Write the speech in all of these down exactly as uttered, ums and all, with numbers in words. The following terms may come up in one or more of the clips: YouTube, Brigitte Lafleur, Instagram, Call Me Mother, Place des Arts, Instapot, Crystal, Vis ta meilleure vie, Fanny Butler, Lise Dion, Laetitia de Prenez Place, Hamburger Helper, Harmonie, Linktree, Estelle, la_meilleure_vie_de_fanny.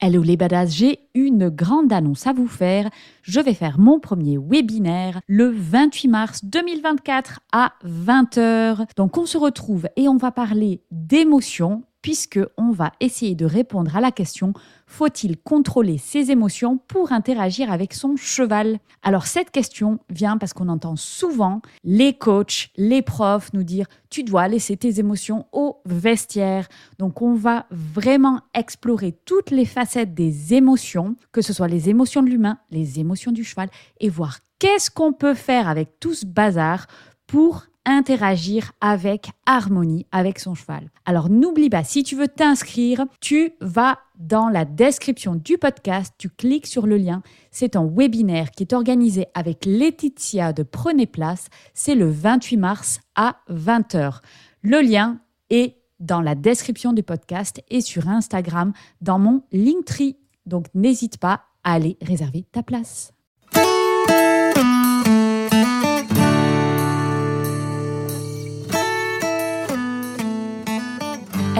Hello les badass, j'ai une grande annonce à vous faire. Je vais faire mon premier webinaire le vingt-huit mars deux mille vingt-quatre à vingt heures. Donc on se retrouve et on va parler d'émotions puisque on va essayer de répondre à la question « Faut-il contrôler ses émotions pour interagir avec son cheval ?» Alors cette question vient parce qu'on entend souvent les coachs, les profs nous dire « Tu dois laisser tes émotions au vestiaire ». Donc on va vraiment explorer toutes les facettes des émotions, que ce soit les émotions de l'humain, les émotions du cheval, et voir qu'est-ce qu'on peut faire avec tout ce bazar pour interagir avec harmonie, avec son cheval. Alors n'oublie pas, si tu veux t'inscrire, tu vas dans la description du podcast, tu cliques sur le lien. C'est un webinaire qui est organisé avec Laetitia de Prenez Place. C'est le vingt-huit mars à vingt heures. Le lien est dans la description du podcast et sur Instagram dans mon Linktree. Donc n'hésite pas à aller réserver ta place.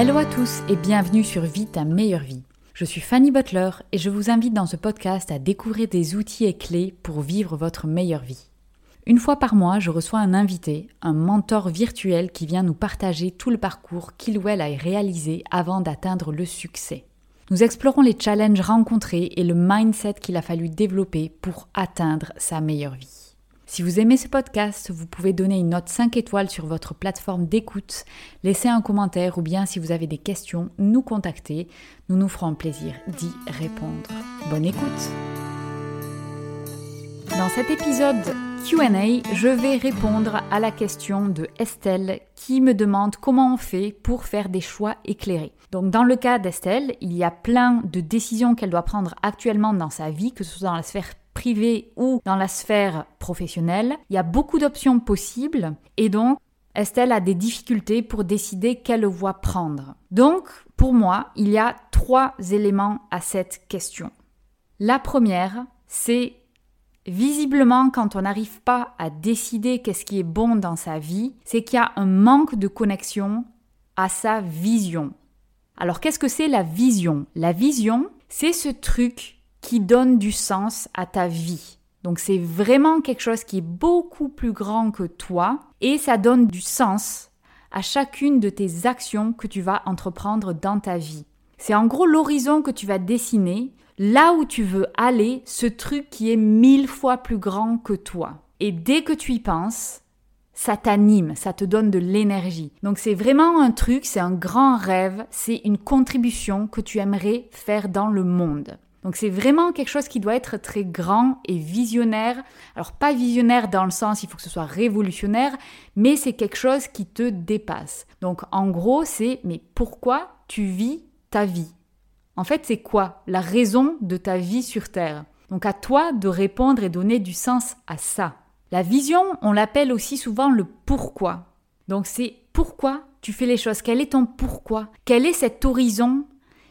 Hello à tous et bienvenue sur Vis ta meilleure vie. Je suis Fanny Butler et je vous invite dans ce podcast à découvrir des outils et clés pour vivre votre meilleure vie. Une fois par mois, je reçois un invité, un mentor virtuel qui vient nous partager tout le parcours qu'il ou elle a réalisé avant d'atteindre le succès. Nous explorons les challenges rencontrés et le mindset qu'il a fallu développer pour atteindre sa meilleure vie. Si vous aimez ce podcast, vous pouvez donner une note cinq étoiles sur votre plateforme d'écoute, laisser un commentaire ou bien si vous avez des questions, nous contacter. Nous nous ferons plaisir d'y répondre. Bonne écoute! Dans cet épisode Q and A, je vais répondre à la question de Estelle qui me demande comment on fait pour faire des choix éclairés. Donc dans le cas d'Estelle, il y a plein de décisions qu'elle doit prendre actuellement dans sa vie, que ce soit dans la sphère privée ou dans la sphère professionnelle. Il y a beaucoup d'options possibles et donc Estelle a des difficultés pour décider quelle voie prendre. Donc pour moi, il y a trois éléments à cette question. La première, c'est visiblement quand on n'arrive pas à décider qu'est-ce qui est bon dans sa vie, c'est qu'il y a un manque de connexion à sa vision. Alors qu'est-ce que c'est la vision ? La vision, c'est ce truc qui donne du sens à ta vie. Donc c'est vraiment quelque chose qui est beaucoup plus grand que toi et ça donne du sens à chacune de tes actions que tu vas entreprendre dans ta vie. C'est en gros l'horizon que tu vas dessiner, là où tu veux aller, ce truc qui est mille fois plus grand que toi. Et dès que tu y penses, ça t'anime, ça te donne de l'énergie. Donc c'est vraiment un truc, c'est un grand rêve, c'est une contribution que tu aimerais faire dans le monde. Donc c'est vraiment quelque chose qui doit être très grand et visionnaire. Alors pas visionnaire dans le sens il faut que ce soit révolutionnaire, mais c'est quelque chose qui te dépasse. Donc en gros c'est mais pourquoi tu vis ta vie ? En fait c'est quoi la raison de ta vie sur Terre ? Donc à toi de répondre et donner du sens à ça. La vision, on l'appelle aussi souvent le pourquoi. Donc c'est pourquoi tu fais les choses, quel est ton pourquoi ? Quel est cet horizon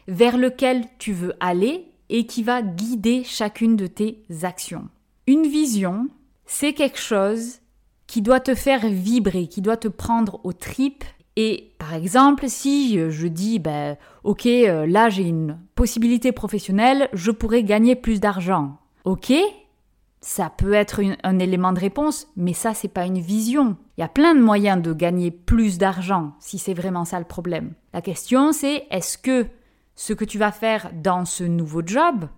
vers lequel tu veux aller ? Et qui va guider chacune de tes actions. Une vision, c'est quelque chose qui doit te faire vibrer, qui doit te prendre aux tripes. Et par exemple, si je dis ben, « Ok, là j'ai une possibilité professionnelle, je pourrais gagner plus d'argent. » Ok, ça peut être une, un élément de réponse, mais ça c'est pas une vision. Il y a plein de moyens de gagner plus d'argent, si c'est vraiment ça le problème. La question c'est « Est-ce que ce que tu vas faire dans ce nouveau job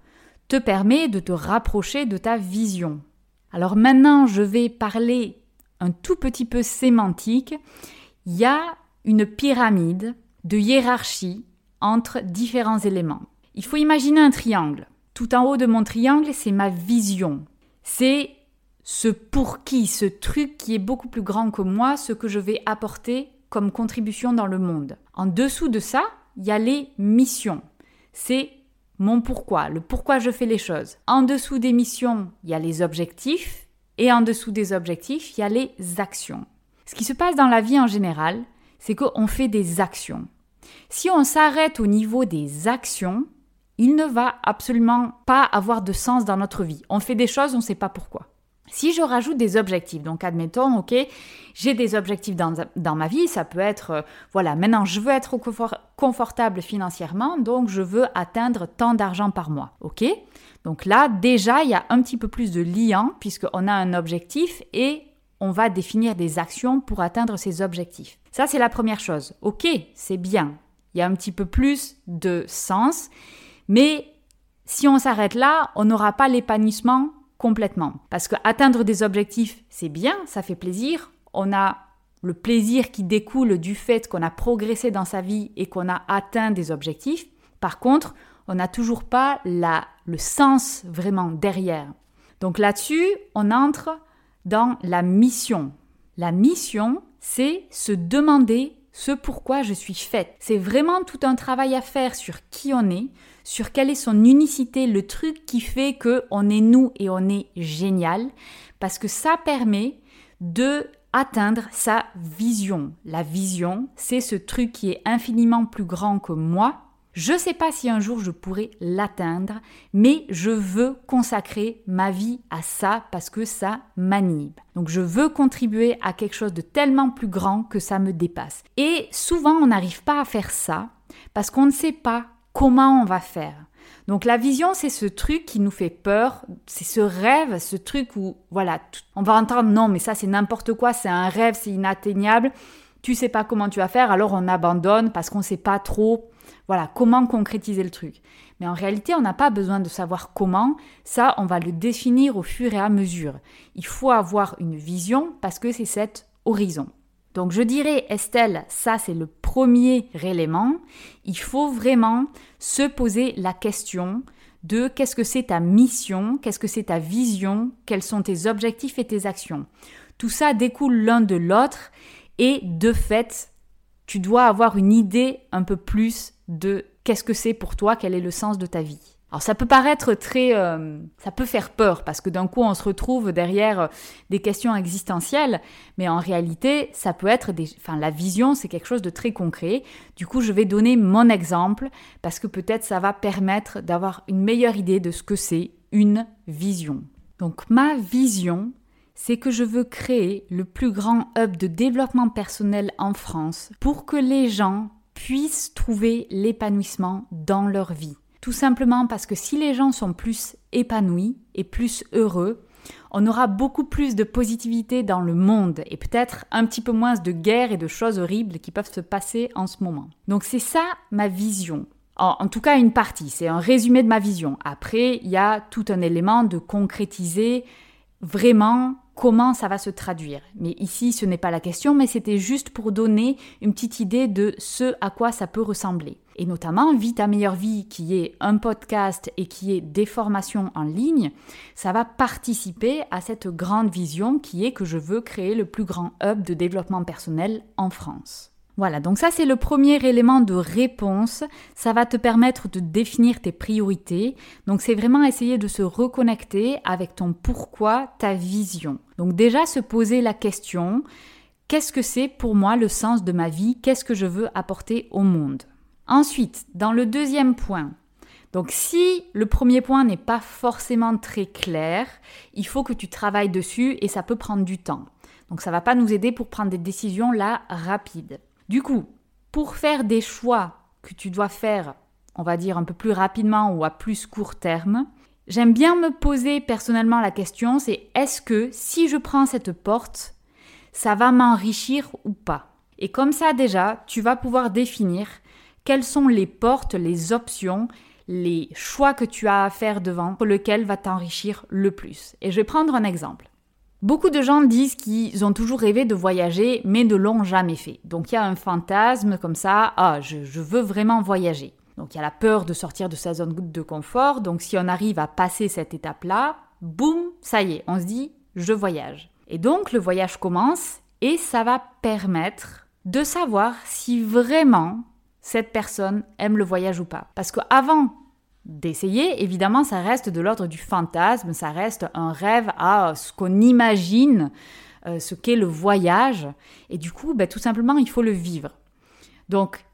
te permet de te rapprocher de ta vision. » Alors maintenant, je vais parler un tout petit peu sémantique. Il y a une pyramide de hiérarchie entre différents éléments. Il faut imaginer un triangle. Tout en haut de mon triangle, c'est ma vision. C'est ce pour qui, ce truc qui est beaucoup plus grand que moi, ce que je vais apporter comme contribution dans le monde. En dessous de ça, il y a les missions, c'est mon pourquoi, le pourquoi je fais les choses. En dessous des missions, il y a les objectifs et en dessous des objectifs, il y a les actions. Ce qui se passe dans la vie en général, c'est qu'on fait des actions. Si on s'arrête au niveau des actions, il ne va absolument pas avoir de sens dans notre vie. On fait des choses, on ne sait pas pourquoi. Si je rajoute des objectifs, donc admettons, ok, j'ai des objectifs dans, dans ma vie, ça peut être, euh, voilà, maintenant je veux être confortable financièrement, donc je veux atteindre tant d'argent par mois, ok? Donc là, déjà, il y a un petit peu plus de liant, puisqu'on a un objectif et on va définir des actions pour atteindre ces objectifs. Ça, c'est la première chose. Ok, c'est bien, il y a un petit peu plus de sens, mais si on s'arrête là, on n'aura pas l'épanouissement complètement. Parce que atteindre des objectifs, c'est bien, ça fait plaisir. On a le plaisir qui découle du fait qu'on a progressé dans sa vie et qu'on a atteint des objectifs. Par contre, on n'a toujours pas la, le sens vraiment derrière. Donc là-dessus, on entre dans la mission. La mission, c'est se demander ce pourquoi je suis faite. C'est vraiment tout un travail à faire sur qui on est, sur quelle est son unicité, le truc qui fait qu'on est nous et on est génial, parce que ça permet de atteindre sa vision. La vision, c'est ce truc qui est infiniment plus grand que moi. Je ne sais pas si un jour je pourrai l'atteindre, mais je veux consacrer ma vie à ça parce que ça m'anime. Donc je veux contribuer à quelque chose de tellement plus grand que ça me dépasse. Et souvent on n'arrive pas à faire ça parce qu'on ne sait pas comment on va faire. Donc la vision, c'est ce truc qui nous fait peur, c'est ce rêve, ce truc où voilà, on va entendre non mais ça c'est n'importe quoi, c'est un rêve, c'est inatteignable, tu ne sais pas comment tu vas faire, alors on abandonne parce qu'on ne sait pas trop. Voilà, comment concrétiser le truc. Mais en réalité, on n'a pas besoin de savoir comment. Ça, on va le définir au fur et à mesure. Il faut avoir une vision parce que c'est cet horizon. Donc je dirais, Estelle, ça c'est le premier élément. Il faut vraiment se poser la question de qu'est-ce que c'est ta mission, qu'est-ce que c'est ta vision, quels sont tes objectifs et tes actions. Tout ça découle l'un de l'autre et de fait, tu dois avoir une idée un peu plus de qu'est-ce que c'est pour toi, quel est le sens de ta vie. Alors ça peut paraître très... Euh, ça peut faire peur parce que d'un coup on se retrouve derrière des questions existentielles, mais en réalité ça peut être... des, enfin la vision c'est quelque chose de très concret. Du coup je vais donner mon exemple parce que peut-être ça va permettre d'avoir une meilleure idée de ce que c'est une vision. Donc ma vision... c'est que je veux créer le plus grand hub de développement personnel en France pour que les gens puissent trouver l'épanouissement dans leur vie. Tout simplement parce que si les gens sont plus épanouis et plus heureux, on aura beaucoup plus de positivité dans le monde et peut-être un petit peu moins de guerre et de choses horribles qui peuvent se passer en ce moment. Donc c'est ça ma vision. En tout cas une partie, c'est un résumé de ma vision. Après, il y a tout un élément de concrétiser vraiment comment ça va se traduire. Mais ici, ce n'est pas la question, mais c'était juste pour donner une petite idée de ce à quoi ça peut ressembler. Et notamment, Vis ta meilleure vie, qui est un podcast et qui est des formations en ligne, ça va participer à cette grande vision qui est que je veux créer le plus grand hub de développement personnel en France. Voilà, donc ça c'est le premier élément de réponse. Ça va te permettre de définir tes priorités. Donc c'est vraiment essayer de se reconnecter avec ton pourquoi, ta vision. Donc déjà se poser la question, qu'est-ce que c'est pour moi le sens de ma vie? Qu'est-ce que je veux apporter au monde? Ensuite, dans le deuxième point, donc si le premier point n'est pas forcément très clair, il faut que tu travailles dessus et ça peut prendre du temps. Donc ça ne va pas nous aider pour prendre des décisions là rapides. Du coup, pour faire des choix que tu dois faire, on va dire un peu plus rapidement ou à plus court terme, j'aime bien me poser personnellement la question, c'est est-ce que si je prends cette porte, ça va m'enrichir ou pas? Et comme ça déjà, tu vas pouvoir définir quelles sont les portes, les options, les choix que tu as à faire devant, pour lequel va t'enrichir le plus. Et je vais prendre un exemple. Beaucoup de gens disent qu'ils ont toujours rêvé de voyager, mais ne l'ont jamais fait. Donc il y a un fantasme comme ça, ah, je, je veux vraiment voyager. Donc il y a la peur de sortir de sa zone de confort, donc si on arrive à passer cette étape-là, boum, ça y est, on se dit, je voyage. Et donc le voyage commence, et ça va permettre de savoir si vraiment cette personne aime le voyage ou pas. Parce qu'avant d'essayer, évidemment, ça reste de l'ordre du fantasme, ça reste un rêve à ce qu'on imagine, euh, ce qu'est le voyage. Et du coup, ben, tout simplement, il faut le vivre. Donc,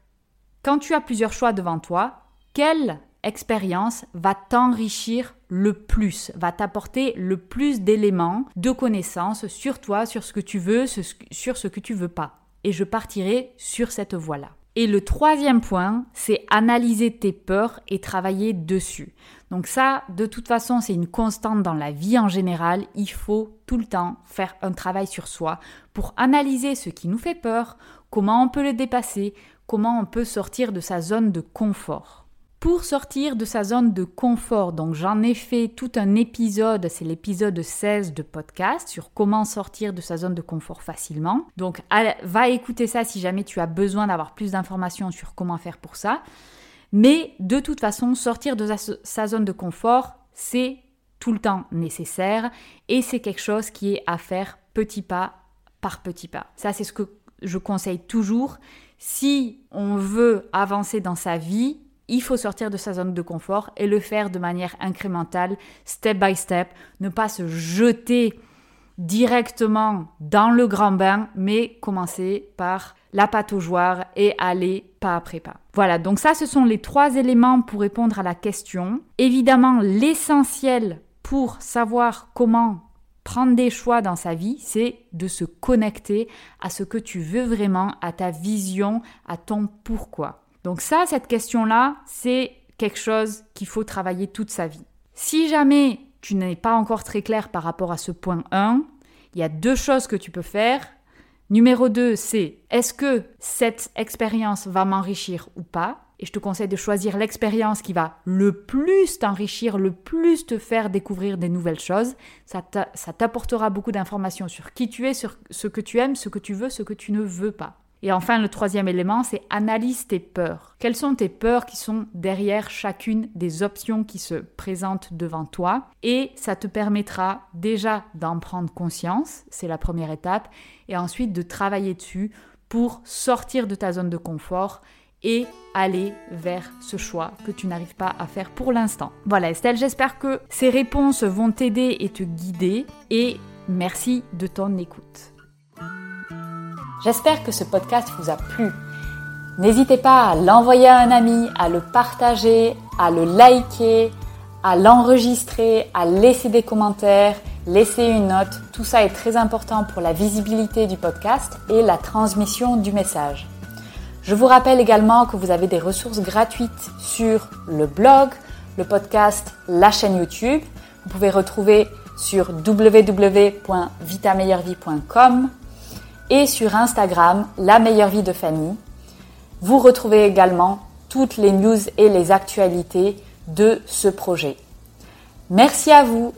quand tu as plusieurs choix devant toi, quel expérience va t'enrichir le plus, va t'apporter le plus d'éléments, de connaissances sur toi, sur ce que tu veux, sur ce que tu veux pas. Et je partirai sur cette voie-là. Et le troisième point, c'est analyser tes peurs et travailler dessus. Donc ça, de toute façon, c'est une constante dans la vie en général. Il faut tout le temps faire un travail sur soi pour analyser ce qui nous fait peur, comment on peut le dépasser, comment on peut sortir de sa zone de confort. Pour sortir de sa zone de confort, donc j'en ai fait tout un épisode, c'est l'épisode seize de podcast sur comment sortir de sa zone de confort facilement. Donc va écouter ça si jamais tu as besoin d'avoir plus d'informations sur comment faire pour ça. Mais de toute façon, sortir de sa zone de confort, c'est tout le temps nécessaire et c'est quelque chose qui est à faire petit pas par petit pas. Ça, c'est ce que je conseille toujours. Si on veut avancer dans sa vie, il faut sortir de sa zone de confort et le faire de manière incrémentale, step by step, ne pas se jeter directement dans le grand bain, mais commencer par la pataugeoire et aller pas après pas. Voilà, donc ça, ce sont les trois éléments pour répondre à la question. Évidemment, l'essentiel pour savoir comment prendre des choix dans sa vie, c'est de se connecter à ce que tu veux vraiment, à ta vision, à ton pourquoi. Donc ça, cette question-là, c'est quelque chose qu'il faut travailler toute sa vie. Si jamais tu n'es pas encore très clair par rapport à ce point un, il y a deux choses que tu peux faire. Numéro deux, c'est est-ce que cette expérience va m'enrichir ou pas ? Et je te conseille de choisir l'expérience qui va le plus t'enrichir, le plus te faire découvrir des nouvelles choses. Ça t'apportera beaucoup d'informations sur qui tu es, sur ce que tu aimes, ce que tu veux, ce que tu ne veux pas. Et enfin, le troisième élément, c'est analyse tes peurs. Quelles sont tes peurs qui sont derrière chacune des options qui se présentent devant toi ? Et ça te permettra déjà d'en prendre conscience, c'est la première étape, et ensuite de travailler dessus pour sortir de ta zone de confort et aller vers ce choix que tu n'arrives pas à faire pour l'instant. Voilà Estelle, j'espère que ces réponses vont t'aider et te guider, et merci de ton écoute. J'espère que ce podcast vous a plu. N'hésitez pas à l'envoyer à un ami, à le partager, à le liker, à l'enregistrer, à laisser des commentaires, laisser une note. Tout ça est très important pour la visibilité du podcast et la transmission du message. Je vous rappelle également que vous avez des ressources gratuites sur le blog, le podcast, la chaîne YouTube. Vous pouvez retrouver sur w w w point vita meilleure vie point com. Et sur Instagram, la meilleure vie de Fanny. Vous retrouvez également toutes les news et les actualités de ce projet. Merci à vous